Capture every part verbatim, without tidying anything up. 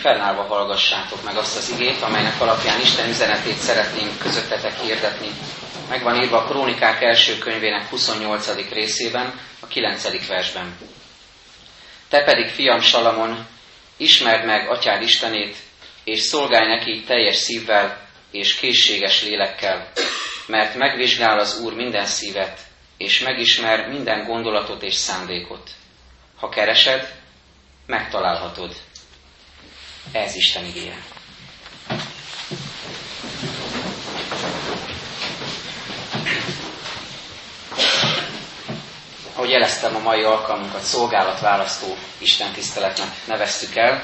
fennállva hallgassátok meg azt az igét, amelynek alapján Isten üzenetét szeretnénk közöttetek hirdetni. Meg van írva a Krónikák első könyvének huszonnyolcadik részében, a kilencedik versben. Te pedig, fiam Salamon, ismerd meg atyád Istenét, és szolgálj neki teljes szívvel és készséges lélekkel, mert megvizsgál az Úr minden szívet, és megismer minden gondolatot és szándékot. Ha keresed, megtalálhatod. Ez Isten igéje. Ahogy jeleztem, a mai alkalmunkat szolgálatválasztó Isten tiszteletnek neveztük el,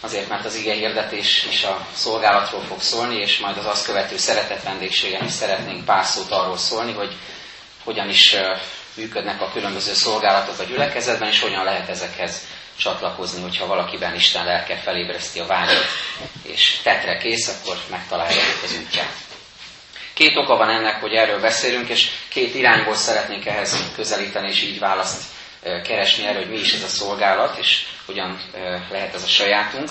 azért, mert az ige hirdetés is a szolgálatról fog szólni, és majd az azt követő szeretett vendégségen is szeretnénk pár szót arról szólni, hogy hogyan is működnek a különböző szolgálatok a gyülekezetben, és hogyan lehet ezekhez csatlakozni, hogyha valakiben Isten lelke felébreszti a vágyat, és tetre kész, akkor megtalálják az útját. Két oka van ennek, hogy erről beszélünk, és két irányból szeretnék ehhez közelíteni, és így választ keresni erre, hogy mi is ez a szolgálat, és hogyan lehet ez a sajátunk.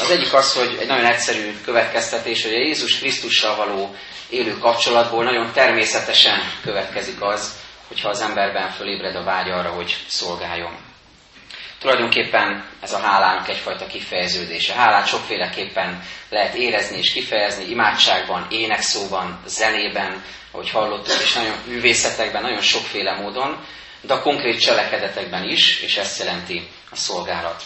Az egyik az, hogy egy nagyon egyszerű következtetés, hogy a Jézus Krisztussal való élő kapcsolatból nagyon természetesen következik az, hogyha az emberben fölébred a vágy arra, hogy szolgáljon. Tulajdonképpen ez a hálának egyfajta kifejeződése. Hálát sokféleképpen lehet érezni és kifejezni, imádságban, énekszóban, zenében, ahogy hallottuk, és nagyon művészetekben, nagyon sokféle módon, de a konkrét cselekedetekben is, és ezt jelenti a szolgálat.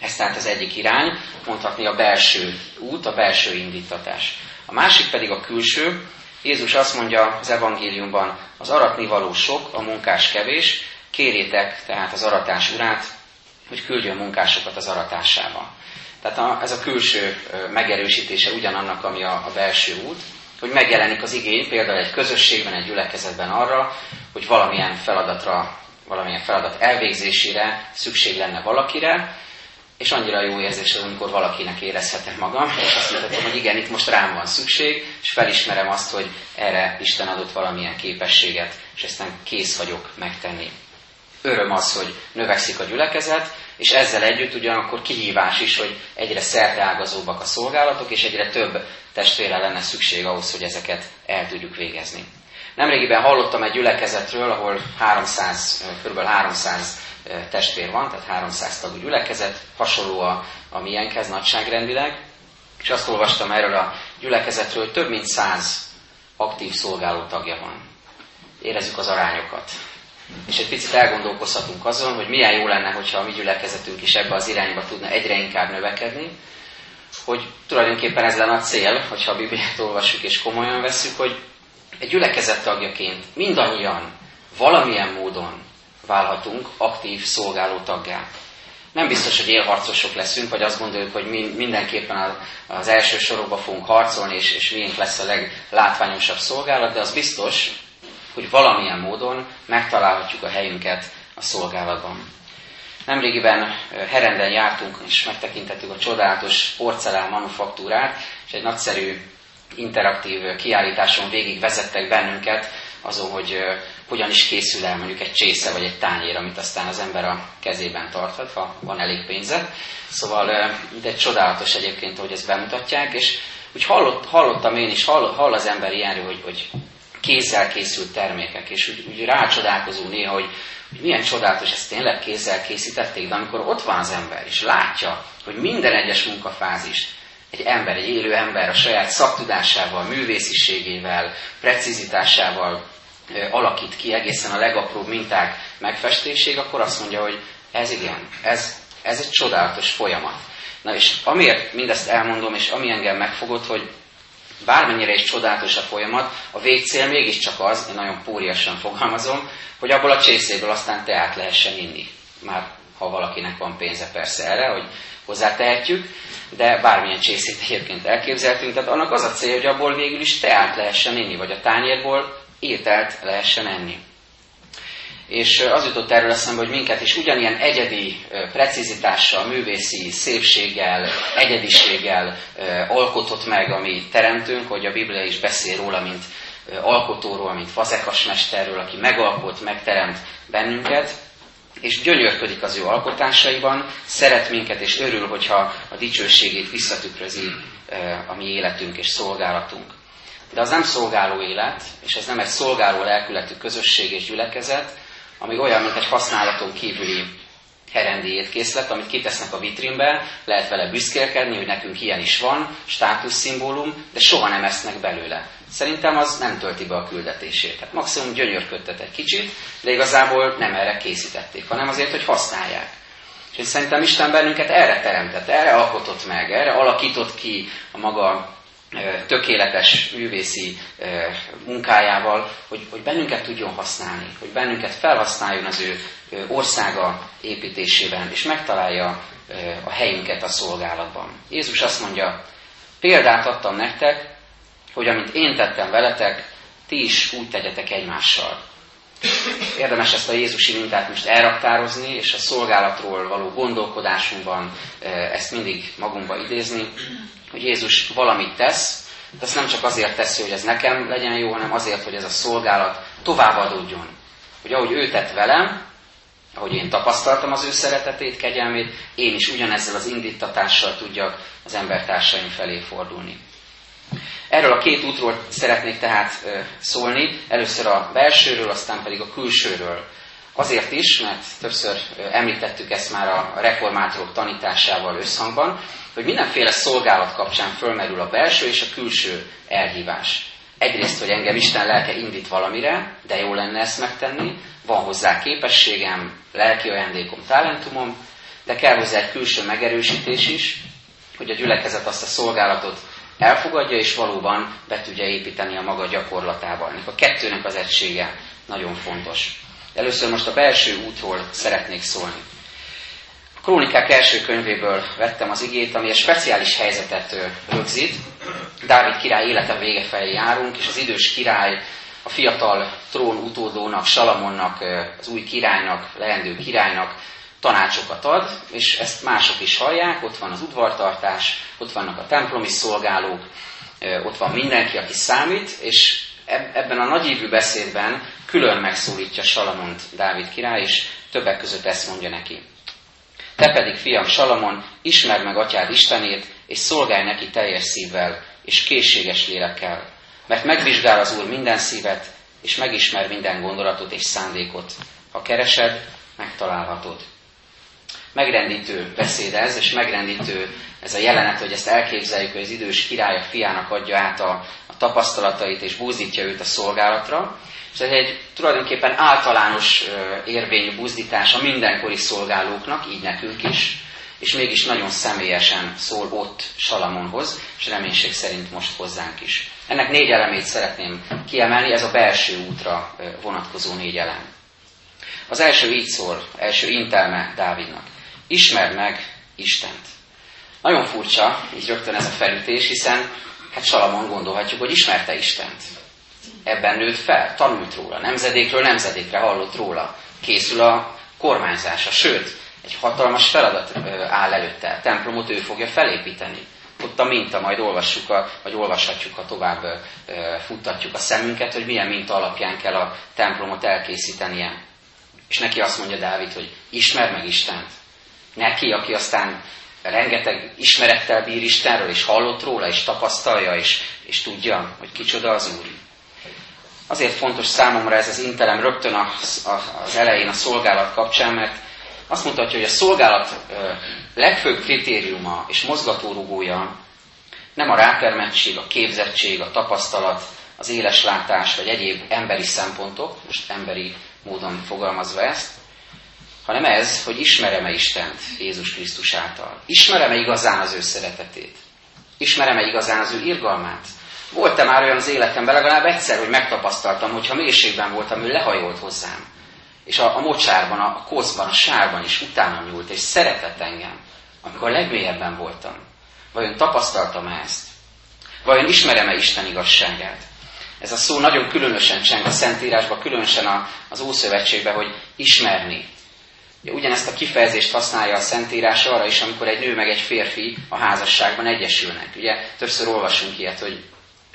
Ez tehát az egyik irány, mondhatni a belső út, a belső indítatás. A másik pedig a külső. Jézus azt mondja az evangéliumban, az aratnivaló sok, a munkás kevés, kérjétek tehát az aratás urát, hogy küldjön munkásokat az aratásába. Tehát a, ez a külső megerősítése ugyanannak, ami a, a belső út, hogy megjelenik az igény például egy közösségben, egy gyülekezetben arra, hogy valamilyen feladatra, valamilyen feladat elvégzésére szükség lenne valakire, és annyira jó érzés, amikor valakinek érezhetek magam, és azt mondhatom, hogy igen, itt most rám van szükség, és felismerem azt, hogy erre Isten adott valamilyen képességet, és ezt nem kész vagyok megtenni. Öröm az, hogy növekszik a gyülekezet, és ezzel együtt ugyanakkor kihívás is, hogy egyre szerteágazóbbak a szolgálatok, és egyre több testvére lenne szükség ahhoz, hogy ezeket el tudjuk végezni. Nemrégiben hallottam egy gyülekezetről, ahol háromszáz, körülbelül háromszáz testvér van, tehát háromszáz tagú gyülekezet, hasonló a, a miénkhez nagyságrendileg, és azt olvastam erről a gyülekezetről, hogy több mint száz aktív szolgáló tagja van. Érezzük az arányokat. És egy picit elgondolkozhatunk azon, hogy milyen jó lenne, hogyha a mi gyülekezetünk is ebbe az irányba tudna egyre inkább növekedni, hogy tulajdonképpen ez lenne a cél, hogyha a Bibliát olvassuk és komolyan vesszük, hogy egy gyülekezet tagjaként mindannyian valamilyen módon válhatunk aktív szolgáló taggá. Nem biztos, hogy élharcosok leszünk, vagy azt gondoljuk, hogy mi mindenképpen az első sorokba fogunk harcolni, és, és miénk lesz a leglátványosabb szolgálat, de az biztos, hogy valamilyen módon megtalálhatjuk a helyünket a szolgálatban. Nemrégiben Herenden jártunk, és megtekintettük a csodálatos porcelán manufaktúrát, és egy nagyszerű interaktív kiállításon végig vezettek bennünket azon, hogy hogyan is készül el mondjuk egy csésze vagy egy tányér, amit aztán az ember a kezében tarthat, ha van elég pénze. Szóval de csodálatos egyébként, hogy ezt bemutatják, és úgy hallott, hallottam én is, hall, hall az ember ilyenről, hogy, hogy kézzel készült termékek, és úgy, úgy rácsodálkozó néha, hogy, hogy milyen csodálatos, ezt tényleg kézzel készítették, de amikor ott van az ember, és látja, hogy minden egyes munkafázis, egy ember, egy élő ember a saját szaktudásával, művésziségével, precizitásával ö, alakít ki egészen a legapróbb minták megfestéséig, akkor azt mondja, hogy ez igen, ez, ez egy csodálatos folyamat. Na és amiért mindezt elmondom, és ami engem megfogott, hogy bármennyire is csodálatos a folyamat, a végcél mégiscsak az, én nagyon póriasan fogalmazom, hogy abból a csészéből aztán teát lehessen inni. Már ha valakinek van pénze persze erre, hogy hozzátehetjük, de bármilyen csészét egyébként elképzeltünk, tehát annak az a cél, hogy abból végül is teát lehessen inni, vagy a tányérból ételt lehessen enni. És az jutott erről eszembe, hogy minket is ugyanilyen egyedi precizitással, művészi szépséggel, egyediséggel alkotott meg a mi teremtőnk, hogy a Biblia is beszél róla, mint alkotóról, mint fazekasmesterről, aki megalkot, megteremt bennünket. és gyönyörködik az ő alkotásaiban, szeret minket, és örül, hogyha a dicsőségét visszatükrözi a mi életünk és szolgálatunk. De az nem szolgáló élet, és ez nem egy szolgáló lelkületű közösség és gyülekezet, ami olyan, mint egy használaton kívüli herendélyét készlet, amit kitesznek a vitrínbe, lehet vele büszkélkedni, hogy nekünk ilyen is van, státuszszimbólum, de soha nem esznek belőle. Szerintem az nem tölti be a küldetését. Hát maximum gyönyörködtet egy kicsit, de igazából nem erre készítették, hanem azért, hogy használják. És szerintem Isten bennünket erre teremtett, erre alkotott meg, erre alakított ki a maga tökéletes művészi munkájával, hogy, hogy bennünket tudjon használni, hogy bennünket felhasználjon az ő országa építésében, és megtalálja a helyünket a szolgálatban. Jézus azt mondja, példát adtam nektek, hogy amint én tettem veletek, ti is úgy tegyetek egymással. Érdemes ezt a Jézusi mintát most elraktározni, és a szolgálatról való gondolkodásunkban ezt mindig magunkba idézni, hogy Jézus valamit tesz, de ezt nem csak azért teszi, hogy ez nekem legyen jó, hanem azért, hogy ez a szolgálat továbbadódjon. Hogy ahogy ő tett velem, ahogy én tapasztaltam az ő szeretetét, kegyelmét, én is ugyanezzel az indítatással tudjak az embertársaim felé fordulni. Erről a két útról szeretnék tehát szólni, először a belsőről, aztán pedig a külsőről. Azért is, mert többször említettük ezt már a reformátorok tanításával összhangban, hogy mindenféle szolgálat kapcsán fölmerül a belső és a külső elhívás. Egyrészt, hogy engem Isten lelke indít valamire, de jó lenne ezt megtenni, van hozzá képességem, lelki ajándékom, talentumom, de kell hozzá egy külső megerősítés is, hogy a gyülekezet azt a szolgálatot elfogadja, és valóban be tudja építeni a maga gyakorlatával. Ennek a kettőnek az egysége nagyon fontos. Először most a belső útról szeretnék szólni. A Krónikák első könyvéből vettem az igét, ami egy speciális helyzetet rögzít. Dávid király élete vége felé járunk, és az idős király a fiatal trón utódónak, Salamonnak, az új királynak, leendő királynak tanácsokat ad, és ezt mások is hallják, ott van az udvartartás, ott vannak a templomi szolgálók, ott van mindenki, aki számít, és ebben a nagyívű beszédben külön megszólítja Salamont Dávid király, és többek között ezt mondja neki. Te pedig, fiam Salamon, ismerd meg atyád Istenét, és szolgálj neki teljes szívvel, és készséges lélekkel, mert megvizsgál az Úr minden szívet, és megismer minden gondolatot és szándékot. Ha keresed, megtalálhatod. Megrendítő beszéd ez, és megrendítő ez a jelenet, hogy ezt elképzeljük, hogy az idős király a fiának adja át a, a tapasztalatait, és búzdítja őt a szolgálatra. És ez egy tulajdonképpen általános érvényű búzdítás a mindenkori szolgálóknak, így nekünk is, és mégis nagyon személyesen szól ott Salamonhoz, és reménység szerint most hozzánk is. Ennek négy elemét szeretném kiemelni, ez a belső útra vonatkozó négy elem. Az első így szól, első intelme Dávidnak. Ismerd meg Istent. Nagyon furcsa, így rögtön ez a felütés, hiszen hát Salamon gondolhatjuk, hogy ismerte Istent. Ebben nőtt fel, tanult róla, nemzedékről nemzedékre hallott róla. Készül a kormányzása, sőt, egy hatalmas feladat áll előtte. A templomot ő fogja felépíteni. Ott a minta, majd olvassuk, a, vagy olvashatjuk, ha tovább futtatjuk a szemünket, hogy milyen minta alapján kell a templomot elkészítenie. És neki azt mondja Dávid, hogy ismerd meg Istent. Neki, aki aztán rengeteg ismerettel bír Istenről, és hallott róla, és tapasztalja, és, és tudja, hogy kicsoda az Úr. Azért fontos számomra ez az intelem rögtön az, az elején a szolgálat kapcsán, mert azt mutatja, hogy a szolgálat legfőbb kritériuma és mozgatórugója nem a rátermettség, a képzettség, a tapasztalat, az éleslátás, vagy egyéb emberi szempontok, most emberi módon fogalmazva ezt, hanem ez, hogy ismerem-e Istent Jézus Krisztus által. Ismerem-e igazán az ő szeretetét? Ismerem-e igazán az ő irgalmát? Volt-e már olyan az életemben legalább egyszer, hogy megtapasztaltam, hogyha mélységben voltam, ő lehajolt hozzám. És a, a mocsárban, a koszban, a sárban is utána nyúlt, és szeretett engem, amikor a legmélyebben voltam. Vajon tapasztaltam-e ezt? Vajon ismerem-e Isten igazságát? Ez a szó nagyon különösen cseng a Szentírásban, különösen az Ószövetségben, hogy ismerni. Ugyanezt a kifejezést használja a Szentírás arra is, amikor egy nő meg egy férfi a házasságban egyesülnek. Ugye többször olvasunk ilyet, hogy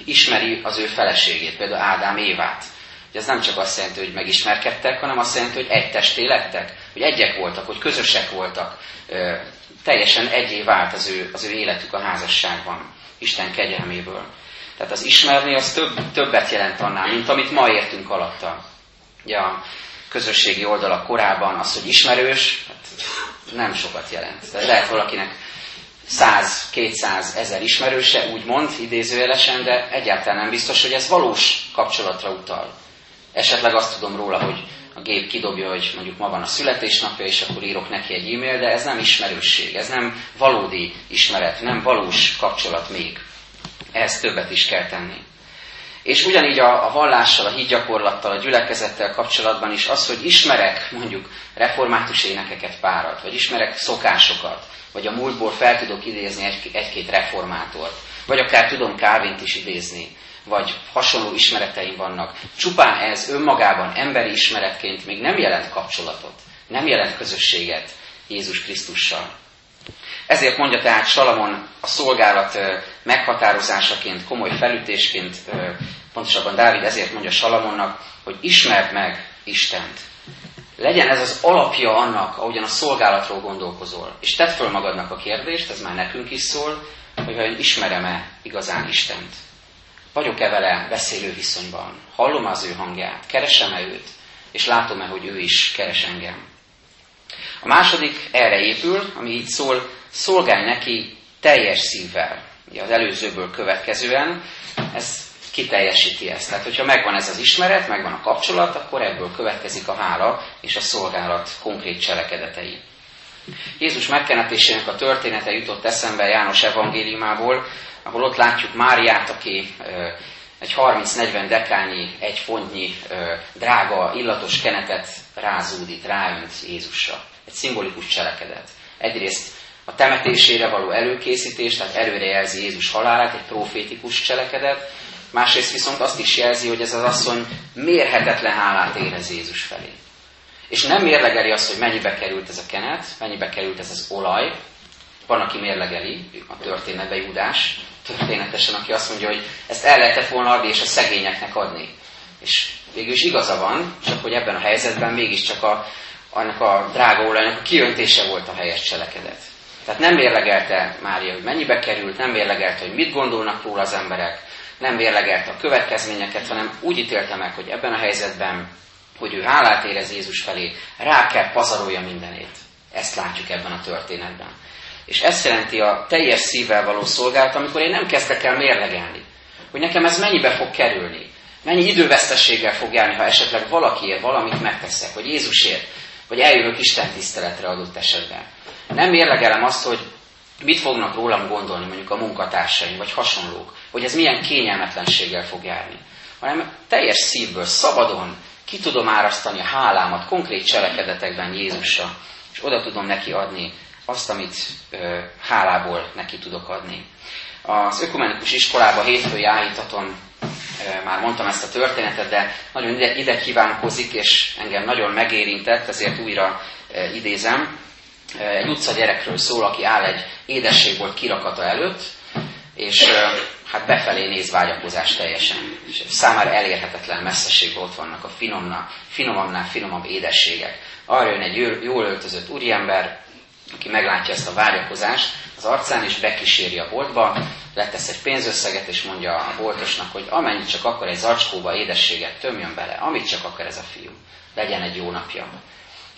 ismeri az ő feleségét, például Ádám Évát. Ugye ez nem csak azt jelenti, hogy megismerkedtek, hanem azt jelenti, hogy egy testé lettek. hogy egyek voltak, hogy közösek voltak, teljesen egyé vált az ő, az ő életük a házasságban, Isten kegyelméből. Tehát az ismerni az több, többet jelent annál, mint amit ma értünk alatta. Ugye a közösségi oldalak korában az, hogy ismerős, hát nem sokat jelent. Tehát lehet valakinek száz, kétszáz, ezer ismerőse, úgymond, idézőjelesen, de egyáltalán nem biztos, hogy ez valós kapcsolatra utal. Esetleg azt tudom róla, hogy a gép kidobja, hogy mondjuk ma van a születésnapja, és akkor írok neki egy e-mail, de ez nem ismerősség, ez nem valódi ismeret, nem valós kapcsolat még. Ehhez többet is kell tenni. És ugyanígy a, a vallással, a hídgyakorlattal, a gyülekezettel kapcsolatban is az, hogy ismerek mondjuk református énekeket párat, vagy ismerek szokásokat, vagy a múltból fel tudok idézni egy, egy-két reformátort, vagy akár tudom Kálvint is idézni, vagy hasonló ismereteim vannak. Csupán ez önmagában emberi ismeretként még nem jelent kapcsolatot, nem jelent közösséget Jézus Krisztussal. Ezért mondja tehát Salamon a szolgálat meghatározásaként, komoly felütésként, pontosabban Dávid ezért mondja Salamonnak, hogy ismerd meg Istent. Legyen ez az alapja annak, ahogyan a szolgálatról gondolkozol. És tedd föl magadnak a kérdést, ez már nekünk is szól, hogy vajon ismerem-e igazán Istent. Vagyok-e vele beszélő viszonyban? Hallom-e az ő hangját? Keresem-e őt? És látom-e, hogy ő is keres engem? A második erre épül, ami így szól, szolgálj neki teljes szívvel. Ugye az előzőből következően ez kiteljesíti ezt. Tehát, hogyha megvan ez az ismeret, megvan a kapcsolat, akkor ebből következik a hála és a szolgálat konkrét cselekedetei. Jézus megkenetésének a története jutott eszembe János evangéliumából, ahol ott látjuk Máriát, aki egy harminc-negyven dekányi, egy fontnyi, drága, illatos kenetet rázódít, ráönt Jézusra. Egy szimbolikus cselekedet. Egyrészt a temetésére való előkészítés, tehát előre jelzi Jézus halálát, egy profétikus cselekedet, másrészt viszont azt is jelzi, hogy ez az asszony mérhetetlen hálát érez Jézus felé. És nem mérlegeli azt, hogy mennyibe került ez a kenet, mennyibe került ez az olaj. Van, aki mérlegeli, a történetben Júdás, történetesen, aki azt mondja, hogy ezt el lehetett volna adni, és a szegényeknek adni. És végül is igaza van, csak hogy ebben a helyzetben mégiscsak a, annak a drága olajnak a kiöntése volt a helyes cselekedet. Tehát nem mérlegelte Mária, hogy mennyibe került, nem mérlegelte, hogy mit gondolnak róla az emberek, nem mérlegelte a következményeket, hanem úgy ítélte meg, hogy ebben a helyzetben, hogy ő hálát érez Jézus felé, rá kell pazarolja mindenét. Ezt látjuk ebben a történetben. És ez jelenti a teljes szívvel való szolgálat, amikor én nem kezdek el mérlegelni, hogy nekem ez mennyibe fog kerülni, mennyi idővesztességgel fog járni, ha esetleg valakiért valamit megteszek, vagy Jézusért, vagy eljövök Isten tiszteletre adott esetben. Nem mérlegelem azt, hogy mit fognak rólam gondolni mondjuk a munkatársaim, vagy hasonlók, hogy ez milyen kényelmetlenséggel fog járni, hanem teljes szívből, szabadon ki tudom árasztani a hálámat konkrét cselekedetekben Jézusra, és oda tudom neki adni azt, amit ö, hálából neki tudok adni. Az ökumenikus iskolában hétfői áhítaton ö, már mondtam ezt a történetet, de nagyon ide, ide kívánkozik, és engem nagyon megérintett, ezért újra ö, idézem. Egy utca gyerekről szól, aki áll egy édességbolt kirakata előtt, és ö, hát befelé néz vágyakozás teljesen. És számára elérhetetlen messzeségben ott vannak a finomna, finomabbnál finomabb édességek. Arra jön egy jól öltözött úriember, aki meglátja ezt a vágyakozást az arcán, és bekíséri a boltba, letesz egy pénzösszeget, és mondja a boltosnak, hogy amennyit csak akar egy zacskóba édességet tömjön bele, amit csak akar ez a fiú. Legyen egy jó napja.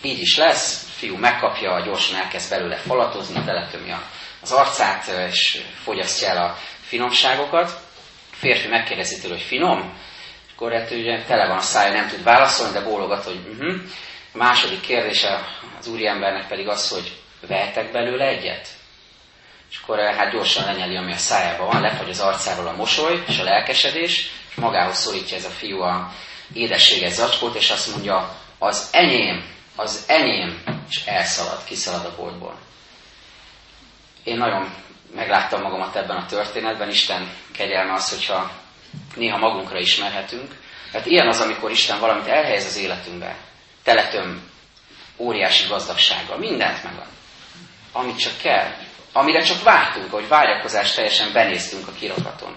Így is lesz, a fiú megkapja, gyorsan elkezd belőle falatozni, teletömje az arcát, és fogyasztja el a finomságokat. A férfi megkérdezi tőle, hogy finom? És akkor ugye tele van a szája, nem tud válaszolni, de bólogat, hogy uh-huh. A második kérdése az úriembernek pedig az, hogy vehetek belőle egyet? És akkor hát gyorsan lenyeli, ami a szájában van, lefagy az arcáról a mosoly és a lelkesedés, és magához szólítja ez a fiú a édességes zacskót, és azt mondja, az enyém, az enyém, és elszalad, kiszalad a boltból. Én nagyon megláttam magamat ebben a történetben, Isten kegyelme az, hogyha néha magunkra ismerhetünk. Tehát ilyen az, amikor Isten valamit elhelyez az életünkbe, teletöm óriási gazdagsággal, mindent megad. Amit csak kell, amire csak vártunk, ahogy vágyakozást teljesen benéztünk a kirakaton.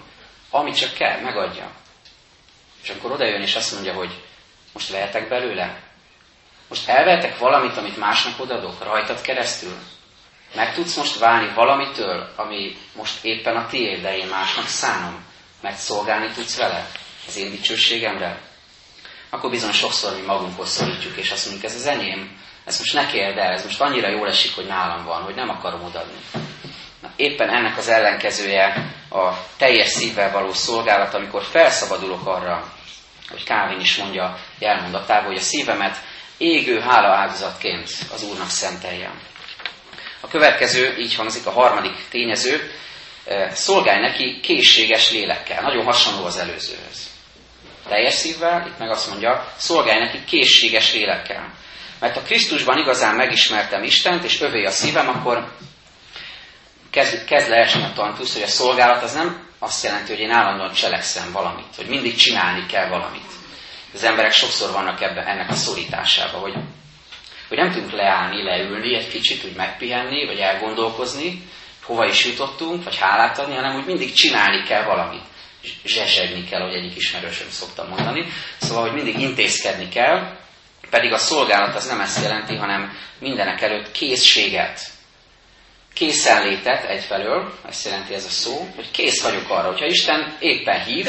Amit csak kell, megadja. És akkor odajön és azt mondja, hogy most vehetek belőle? Most elvehetek valamit, amit másnak odadok, rajtad keresztül? Meg tudsz most válni valamitől, ami most éppen a tiéd, de én másnak szánom? Mert szolgálni tudsz vele? Az én dicsőségemre? Akkor bizony sokszor mi magunkhoz szorítjuk, és azt mondjuk, ez az enyém, ezt most ne kérd el, ez most annyira jól esik, hogy nálam van, hogy nem akarom odadni. Na, éppen ennek az ellenkezője a teljes szívvel való szolgálat, amikor felszabadulok arra, hogy Calvin is mondja jelmondatában, hogy a szívemet égő hálaáldozatként az Úrnak szenteljem. A következő, így hangzik a harmadik tényező, szolgálj neki készséges lélekkel. Nagyon hasonló az előzőhöz. Teljes szívvel, itt meg azt mondja, szolgálj neki készséges lélekkel. Mert ha Krisztusban igazán megismertem Istent, és övé a szívem, akkor kezd, kezd leesni a tantusz, hogy a szolgálat az nem azt jelenti, hogy én állandóan cselekszem valamit, hogy mindig csinálni kell valamit. Az emberek sokszor vannak ebben, ennek a szorításában, hogy, hogy nem tudunk leállni, leülni egy kicsit, úgy megpihenni, vagy elgondolkozni, hova is jutottunk, vagy hálát adni, hanem úgy mindig csinálni kell valamit. Zsezsegni kell, hogy egyik ismerősöm szoktam mondani. Szóval, hogy mindig intézkedni kell, pedig a szolgálat az nem ezt jelenti, hanem mindenek előtt készséget, készenlétet egyfelől, ezt jelenti ez a szó, hogy kész vagyok arra, hogyha Isten éppen hív,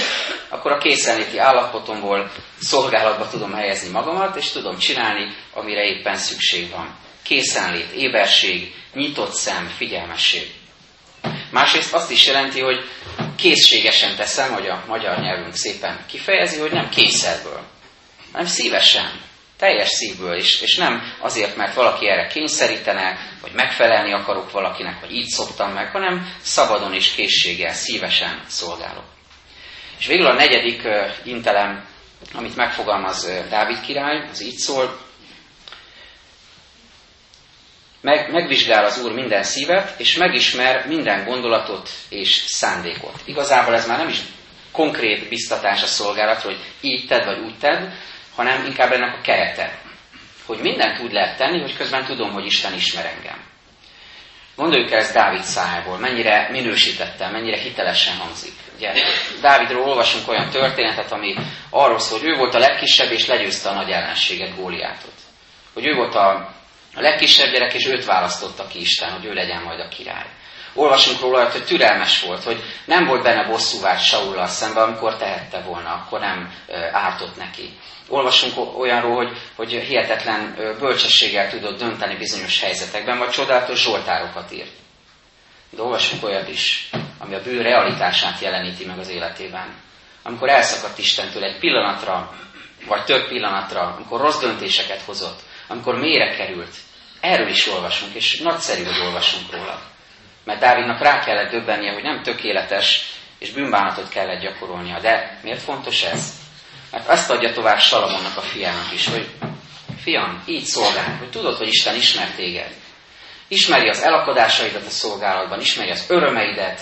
akkor a készenléti állapotomból szolgálatba tudom helyezni magamat, és tudom csinálni, amire éppen szükség van. Készenlét, éberség, nyitott szem, figyelmesség. Másrészt azt is jelenti, hogy készségesen teszem, hogy a magyar nyelvünk szépen kifejezi, hogy nem kényszerből, hanem szívesen, teljes szívből is, és nem azért, mert valaki erre kényszerítene, vagy megfelelni akarok valakinek, vagy így szoktam meg, hanem szabadon és készséggel, szívesen szolgálok. És végül a negyedik intelem, amit megfogalmaz Dávid király, az így szól, Meg, megvizsgál az Úr minden szívet, és megismer minden gondolatot és szándékot. Igazából ez már nem is konkrét biztatás a szolgálatra, hogy így tedd, vagy úgy tedd, hanem inkább ennek a kerete. Hogy mindent úgy lehet tenni, hogy közben tudom, hogy Isten ismer engem. Gondoljuk el ezt Dávid szájából, mennyire minősítettem, mennyire hitelesen hangzik. Ugye, Dávidról olvasunk olyan történetet, ami arról szól, hogy ő volt a legkisebb, és legyőzte a nagy ellenséget, Góliátot. Hogy ő volt a A legkisebb gyerek, és őt választotta ki Isten, hogy ő legyen majd a király. Olvasunk róla, hogy türelmes volt, hogy nem volt benne bosszúvágy Saullal szemben, amikor tehette volna, akkor nem ártott neki. Olvasunk olyanról, hogy, hogy hihetetlen bölcsességgel tudott dönteni bizonyos helyzetekben, vagy csodálatos zsoltárokat írt. De olvasunk olyat is, ami a bűn realitását jeleníti meg az életében. Amikor elszakadt Istentől egy pillanatra, vagy több pillanatra, amikor rossz döntéseket hozott, amikor mélyre került, erről is olvasunk, és nagyszerű, hogy olvasunk róla. Mert Dávidnak rá kellett döbbennie, hogy nem tökéletes, és bűnbánatot kellett gyakorolnia. De miért fontos ez? Mert ezt adja tovább Salamonnak a fiának is, hogy fiam, így szolgálj, hogy tudod, hogy Isten ismer téged. Ismeri az elakadásaidat a szolgálatban, ismeri az örömeidet,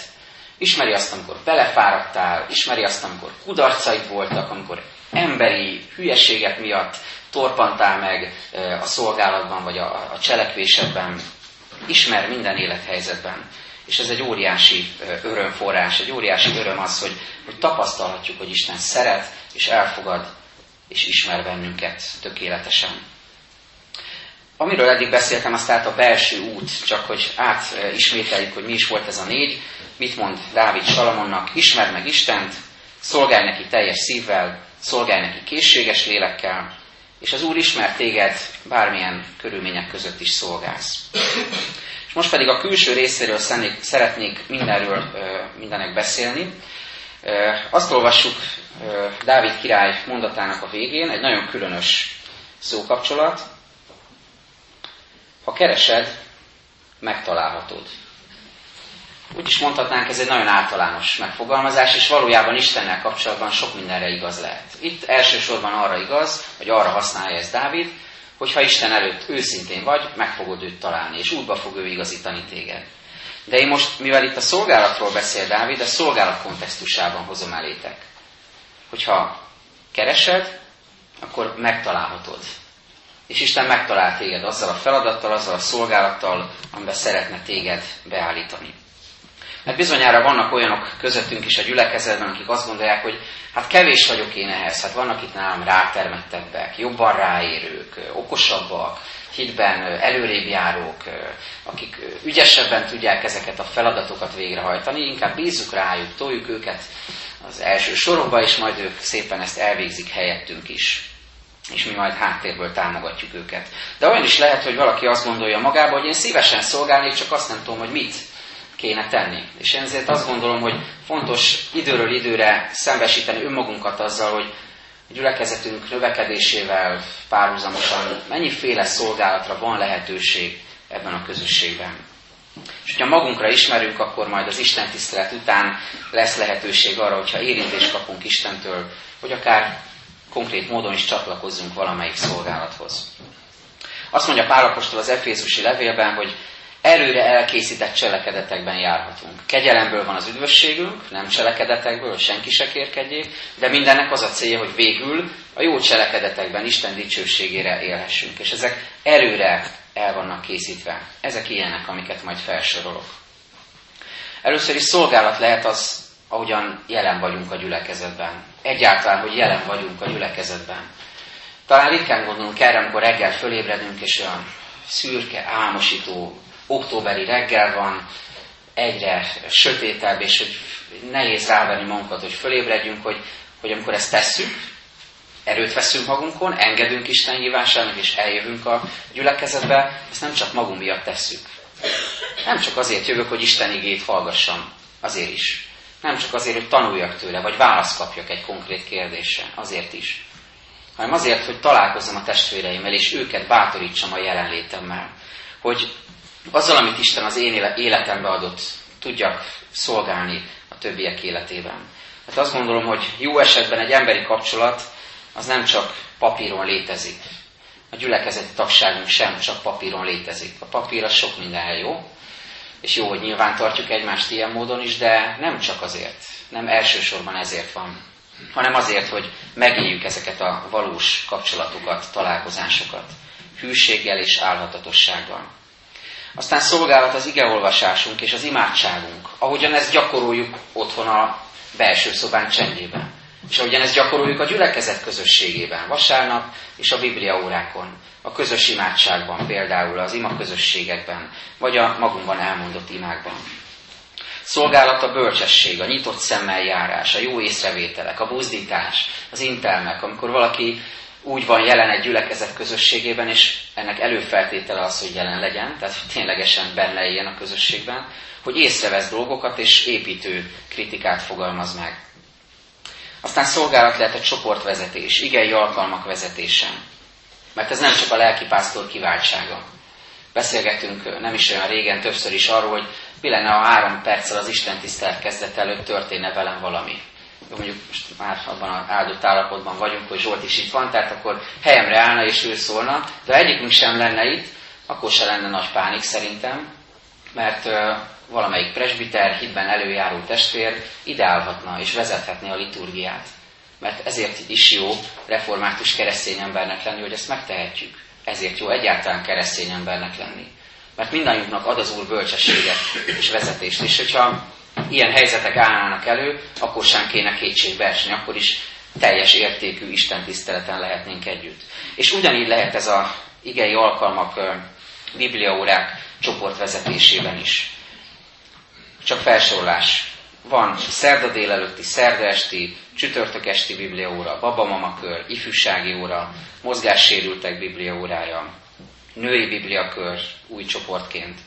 ismeri azt, amikor belefáradtál, ismeri azt, amikor kudarcaid voltak, amikor emberi hülyeségek miatt torpantál meg a szolgálatban, vagy a, a cselekvésedben, ismer minden élethelyzetben. És ez egy óriási örömforrás, egy óriási öröm az, hogy, hogy tapasztalhatjuk, hogy Isten szeret, és elfogad, és ismer bennünket tökéletesen. Amiről eddig beszéltem, azt tehát a belső út, csak hogy átismételjük, hogy mi is volt ez a négy. Mit mond Dávid Salamonnak? Ismerd meg Istent, szolgálj neki teljes szívvel, szolgálj neki készséges lélekkel, és az Úr ismer téged, bármilyen körülmények között is szolgálsz. És most pedig a külső részéről szeretnék mindenről, mindenek beszélni. Azt olvassuk Dávid király mondatának a végén, egy nagyon különös szókapcsolat. Ha keresed, megtalálhatod. Úgy is mondhatnánk, ez egy nagyon általános megfogalmazás, és valójában Istennel kapcsolatban sok mindenre igaz lehet. Itt elsősorban arra igaz, hogy arra használja ez Dávid, hogy ha Isten előtt őszintén vagy, meg fogod őt találni, és útba fog ő igazítani téged. De én most, mivel itt a szolgálatról beszél Dávid, a szolgálat kontextusában hozom elétek. Hogyha keresed, akkor megtalálhatod. És Isten megtalál téged azzal a feladattal, azzal a szolgálattal, amiben szeretne téged beállítani. Mert bizonyára vannak olyanok közöttünk is a gyülekezetben, akik azt gondolják, hogy hát kevés vagyok én ehhez, hát vannak itt nálam rátermettebbek, jobban ráérők, okosabbak, hitben előrébb járók, akik ügyesebben tudják ezeket a feladatokat végrehajtani, inkább bízzuk rájuk, toljuk őket az első sorokba, és majd ők szépen ezt elvégzik helyettünk is. És mi majd háttérből támogatjuk őket. De olyan is lehet, hogy valaki azt gondolja magába, hogy én szívesen szolgálnék, csak azt nem tudom, hogy mit kéne tenni. És én ezért azt gondolom, hogy fontos időről időre szembesíteni önmagunkat azzal, hogy a gyülekezetünk növekedésével párhuzamosan mennyiféle szolgálatra van lehetőség ebben a közösségben. És hogyha magunkra ismerünk, akkor majd az Isten tisztelet után lesz lehetőség arra, hogyha érintést kapunk Istentől, hogy akár konkrét módon is csatlakozzunk valamelyik szolgálathoz. Azt mondja Pál apostol az Efézusi levélben, hogy erőre elkészített cselekedetekben járhatunk. Kegyelemből van az üdvösségünk, nem cselekedetekből, senki se kérkedjék, de mindennek az a célja, hogy végül a jó cselekedetekben Isten dicsőségére élhessünk. És ezek erőre el vannak készítve. Ezek ilyenek, amiket majd felsorolok. Először is szolgálat lehet az, ahogyan jelen vagyunk a gyülekezetben. Egyáltalán, hogy jelen vagyunk a gyülekezetben. Talán ritkán gondolunk erre, amikor reggel fölébredünk, és olyan szürke, álmosító, októberi reggel van, egyre sötétebb, és hogy nehéz rávenni magunkat, hogy fölébredjünk, hogy, hogy amikor ezt tesszük, erőt veszünk magunkon, engedünk Isten hívásának, és eljövünk a gyülekezetbe, ezt nem csak magunk miatt tesszük. Nem csak azért jövök, hogy Isten igét hallgassam, azért is. Nem csak azért, hogy tanuljak tőle, vagy választ kapjak egy konkrét kérdésre, azért is. Hanem azért, hogy találkozzam a testvéreimmel, és őket bátorítsam a jelenlétemmel. Hogy azzal, amit Isten az én életembe adott, tudjak szolgálni a többiek életében. Hát azt gondolom, hogy jó esetben egy emberi kapcsolat az nem csak papíron létezik. A gyülekezeti tagságunk sem csak papíron létezik. A papír az sok minden jó. És jó, hogy nyilván tartjuk egymást ilyen módon is, de nem csak azért, nem elsősorban ezért van, hanem azért, hogy megéljük ezeket a valós kapcsolatokat, találkozásokat, hűséggel és álhatatossággal. Aztán szolgálat az igeolvasásunk és az imádságunk, ahogyan ezt gyakoroljuk otthon a belső szobán csendjében, és ahogyan ezt gyakoroljuk a gyülekezet közösségében, vasárnap és a bibliaórákon. A közös imádságban, például az ima közösségekben, vagy a magunkban elmondott imákban. Szolgálat a bölcsesség, a nyitott szemmel járás, a jó észrevételek, a buzdítás, az intelmek, amikor valaki úgy van jelen egy gyülekezet közösségében, és ennek előfeltétele az, hogy jelen legyen, tehát hogy ténylegesen benne éljen a közösségben, hogy észrevesz dolgokat és építő kritikát fogalmaz meg. Aztán szolgálat lehet a csoportvezetés, igei alkalmak vezetése. Mert ez nem csak a lelkipásztor kiváltsága. Beszélgettünk nem is olyan régen többször is arról, hogy mi lenne, ha három perccel az Isten tisztelet kezdet előtt történne velem valami. Mondjuk most már abban az áldott állapotban vagyunk, hogy Zsolt is itt van, tehát akkor helyemre állna és ő szólna, de ha egyikünk sem lenne itt, akkor se lenne nagy pánik szerintem, mert valamelyik presbiter, hitben előjáró testvér ide állhatna és vezethetné a liturgiát. Mert ezért is jó református keresztény embernek lenni, hogy ezt megtehetjük. Ezért jó egyáltalán keresztény embernek lenni. Mert mindannyiunknak ad az Úr bölcsességet és vezetést. És hogyha ilyen helyzetek állnának elő, akkor sem kéne kétségbe esni, akkor is teljes értékű Isten tiszteleten lehetnénk együtt. És ugyanígy lehet ez az igei alkalmak, bibliaórák csoportvezetésében is. Csak felsorolás. Van szerda délelőtti, szerda esti, csütörtök esti bibliaóra, babamamakör, ifjúsági óra, mozgássérültek bibliaórája, női bibliakör új csoportként,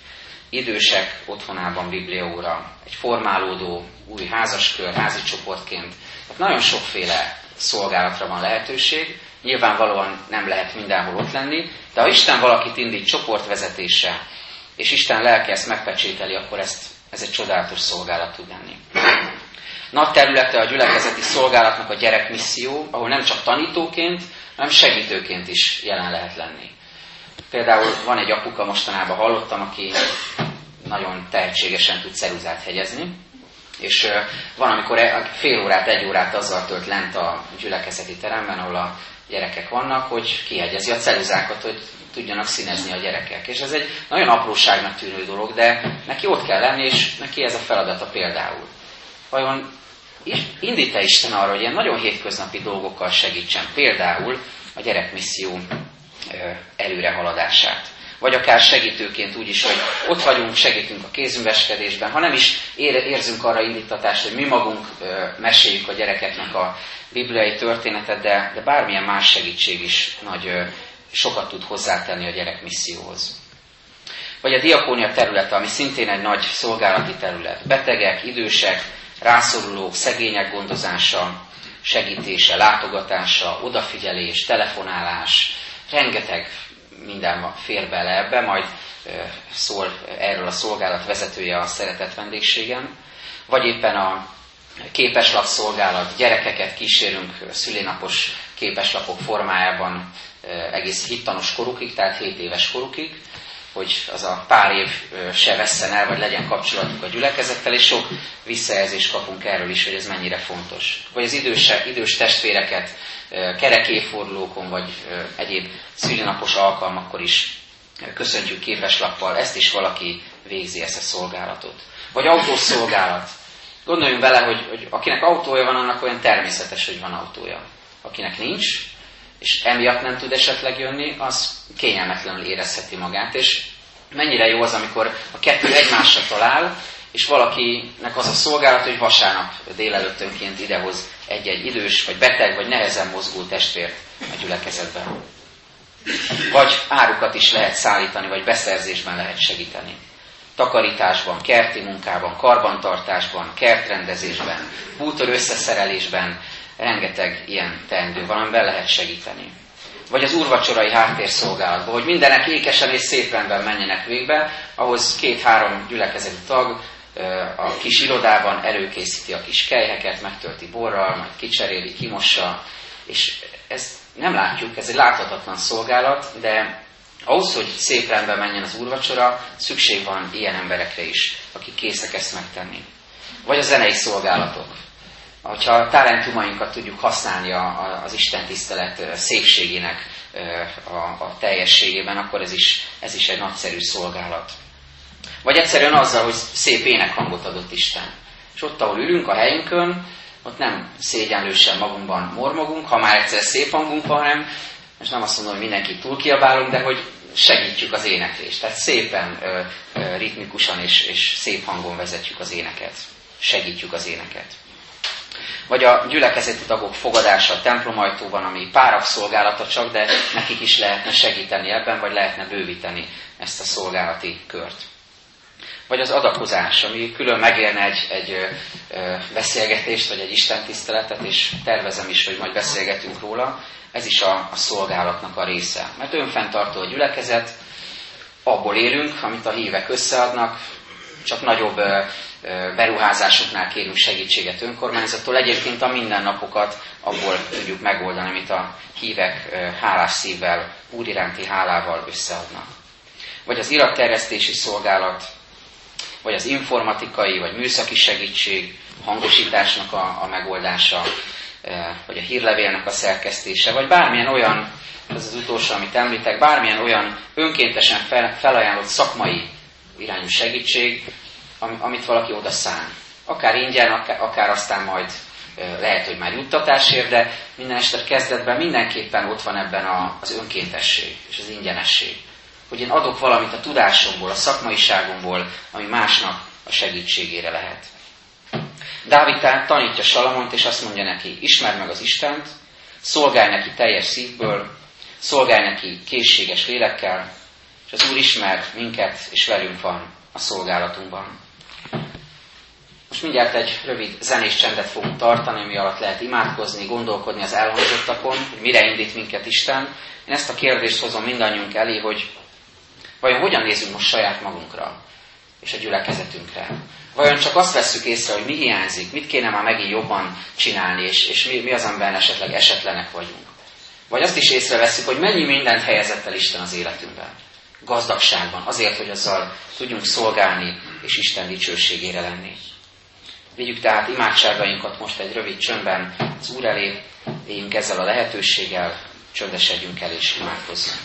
idősek otthonában bibliaóra, egy formálódó új házaskör, házi csoportként. Hát nagyon sokféle szolgálatra van lehetőség, nyilvánvalóan nem lehet mindenhol ott lenni, de ha Isten valakit indít csoportvezetésre, és Isten lelke ezt megpecsételi, akkor ezt Ez egy csodálatos szolgálat tud lenni. Nagy területe a gyülekezeti szolgálatnak a gyerekmisszió, ahol nem csak tanítóként, hanem segítőként is jelen lehet lenni. Például van egy apuka, mostanában hallottam, aki nagyon tehetségesen tud ceruzát hegyezni, És van, amikor fél órát, egy órát azzal tölt lent a gyülekezeti teremben, ahol a gyerekek vannak, hogy kihegyezi a ceruzákat, hogy tudjanak színezni a gyerekek. És ez egy nagyon apróságnak tűnő dolog, de neki ott kell lenni, és neki ez a feladata például. Vajon indít-e Isten arra, hogy ilyen nagyon hétköznapi dolgokkal segítsen, például a gyerekmisszió előrehaladását. Vagy akár segítőként úgy is, hogy ott vagyunk, segítünk a kézműveskedésben, ha nem is érzünk arra indítatást, hogy mi magunk meséljük a gyerekeknek a bibliai történetet, de, de bármilyen más segítség is nagy, sokat tud hozzátenni a gyerekmisszióhoz. Vagy a diakónia területe, ami szintén egy nagy szolgálati terület. Betegek, idősek, rászorulók, szegények gondozása, segítése, látogatása, odafigyelés, telefonálás, rengeteg minden fér bele ebbe, majd szól erről a szolgálat vezetője a szeretett vendégségen. Vagy éppen a képeslap szolgálat, gyerekeket kísérünk szülénapos képeslapok formájában egész hittanos korukig, tehát hét éves korukig, hogy az a pár év se vesszen el, vagy legyen kapcsolatuk a gyülekezettel, és sok visszajelzést kapunk erről is, hogy ez mennyire fontos. Vagy az időse, idős testvéreket kerekéfordulókon, vagy egyéb szülinapos alkalmakkor is köszöntjük képeslappal, ezt is valaki végzi, ezt a szolgálatot. Vagy autószolgálat. Gondoljunk vele, hogy, hogy akinek autója van, annak olyan természetes, hogy van autója. Akinek nincs, és emiatt nem tud esetleg jönni, az kényelmetlenül érezheti magát. És mennyire jó az, amikor a kettő egymásra talál, és valakinek az a szolgálat, hogy vasárnap délelőttönként idehoz egy-egy idős, vagy beteg, vagy nehezen mozgó testvért a gyülekezetben. Vagy árukat is lehet szállítani, vagy beszerzésben lehet segíteni. Takarításban, kerti munkában, karbantartásban, kertrendezésben, bútor összeszerelésben, rengeteg ilyen teendő van, amiben lehet segíteni. Vagy az úrvacsorai háttérszolgálatban, hogy mindenek ékesen és szép rendben menjenek végbe, ahhoz két-három gyülekezeti tag a kis irodában előkészíti a kis kelyheket, megtölti borral, majd kicseréli, kimossa, és ezt nem látjuk, ez egy láthatatlan szolgálat, de ahhoz, hogy szép rendben menjen az úrvacsora, szükség van ilyen emberekre is, akik készek ezt megtenni. Vagy a zenei szolgálatok. Hogyha a talentumainkat tudjuk használni az Isten tisztelet szépségének a teljességében, akkor ez is, ez is egy nagyszerű szolgálat. Vagy egyszerűen azzal, hogy szép énekhangot adott Isten. És ott, ahol ülünk a helyünkön, ott nem szégyenlősen magunkban mormogunk, ha már egyszer szép hangunk van, hanem, és nem azt mondom, hogy mindenkit túl kiabálunk, de hogy segítjük az éneklést. Tehát szépen, ritmikusan és, és szép hangon vezetjük az éneket. Segítjük az éneket. Vagy a gyülekezeti tagok fogadása a templomajtóban, ami párak szolgálata csak, de nekik is lehetne segíteni ebben, vagy lehetne bővíteni ezt a szolgálati kört. Vagy az adakozás, ami külön megérne egy, egy beszélgetést, vagy egy istentiszteletet, és tervezem is, hogy majd beszélgetünk róla, ez is a, a szolgálatnak a része. Mert önfenntartó a gyülekezet, abból élünk, amit a hívek összeadnak, csak nagyobb beruházásoknál kérünk segítséget önkormányzattól. Egyébként a mindennapokat abból tudjuk megoldani, amit a hívek hálás szívvel, úriránti hálával összeadnak. Vagy az iratterjesztési szolgálat, vagy az informatikai, vagy műszaki segítség, hangosításnak a, a megoldása, vagy a hírlevélnek a szerkesztése, vagy bármilyen olyan, ez az utolsó, amit említek, bármilyen olyan önkéntesen fel, felajánlott szakmai irányú segítség, amit valaki odaszán. Akár ingyen, akár, akár aztán majd lehet, hogy már juttatásért, de minden este kezdetben mindenképpen ott van ebben az önkéntesség és az ingyenesség. Hogy én adok valamit a tudásomból, a szakmaiságomból, ami másnak a segítségére lehet. Dávid tehát tanítja Salamont, és azt mondja neki, ismerd meg az Istent, szolgálj neki teljes szívből, szolgálj neki készséges lélekkel, és az Úr ismer minket, és velünk van a szolgálatunkban. Most mindjárt egy rövid zenés csendet fogunk tartani, ami alatt lehet imádkozni, gondolkodni az elhangzottakon, hogy mire indít minket Isten. Én ezt a kérdést hozom mindannyiunk elé, hogy vajon hogyan nézünk most saját magunkra és a gyülekezetünkre? Vajon csak azt vesszük észre, hogy mi hiányzik, mit kéne már megint jobban csinálni, és, és mi, mi az, amiben esetleg esetlenek vagyunk? Vagy azt is észrevesszük, hogy mennyi mindent helyezett el Isten az életünkben. Gazdagságban, azért, hogy azzal tudjunk szolgálni, és Isten dicsőségére lenni. Vigyük tehát imádságainkat most egy rövid csöndben az Úr elé, éljünk ezzel a lehetőséggel, csöndesedjünk el és imádkozzunk.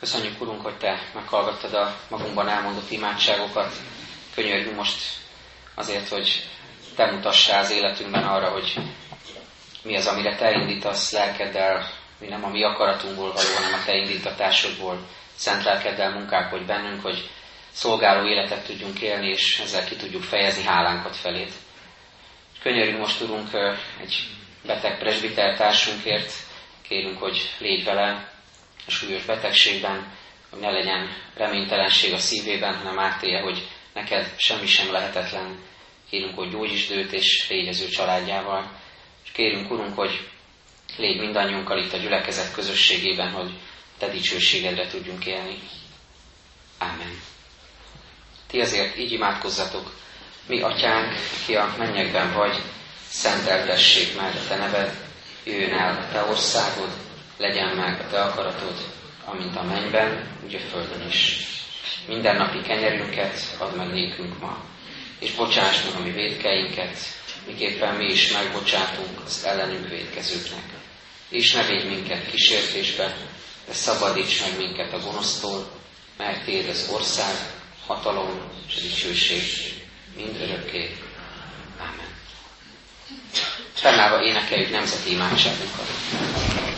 Köszönjük, Urunk, hogy Te meghallgattad a magunkban elmondott imádságokat. Könyörgünk most azért, hogy Te mutassál az életünkben arra, hogy mi az, amire Te indítasz lelkeddel, mi nem a mi akaratunkból való, hanem a Te indítatásodból. Szent lelkeddel munkálkodj bennünk, hogy szolgáló életet tudjunk élni, és ezzel ki tudjuk fejezni hálánkat felét. Könyörgünk most, Urunk, egy beteg presbiter társunkért, kérünk, hogy légy vele a súlyos betegségben, hogy ne legyen reménytelenség a szívében, hanem átélje, hogy neked semmi sem lehetetlen. Kérünk, hogy gyógyítsd őt, és légy az ő családjával. És kérünk, Urunk, hogy légy mindannyiunkkal itt a gyülekezet közösségében, hogy te dicsőségedre tudjunk élni. Ámen. Ti ezért így imádkozzatok: mi atyánk, ki a mennyekben vagy, szenteltessék meg a te neved, jöjjön el a te országod, legyen meg a te akaratod, amint a mennyben, úgy a földön is. Minden napi kenyerünket add meg nékünk ma, és bocsáss meg a mi vétkeinket, miképpen mi is megbocsátunk az ellenünk vétkezőknek. És ne védj minket kísértésbe, de szabadíts meg minket a gonosztól, mert tiéd az ország, hatalom és dicsőség mind örökké. Ámen. Fennállva énekeljük nemzeti imádságunkat.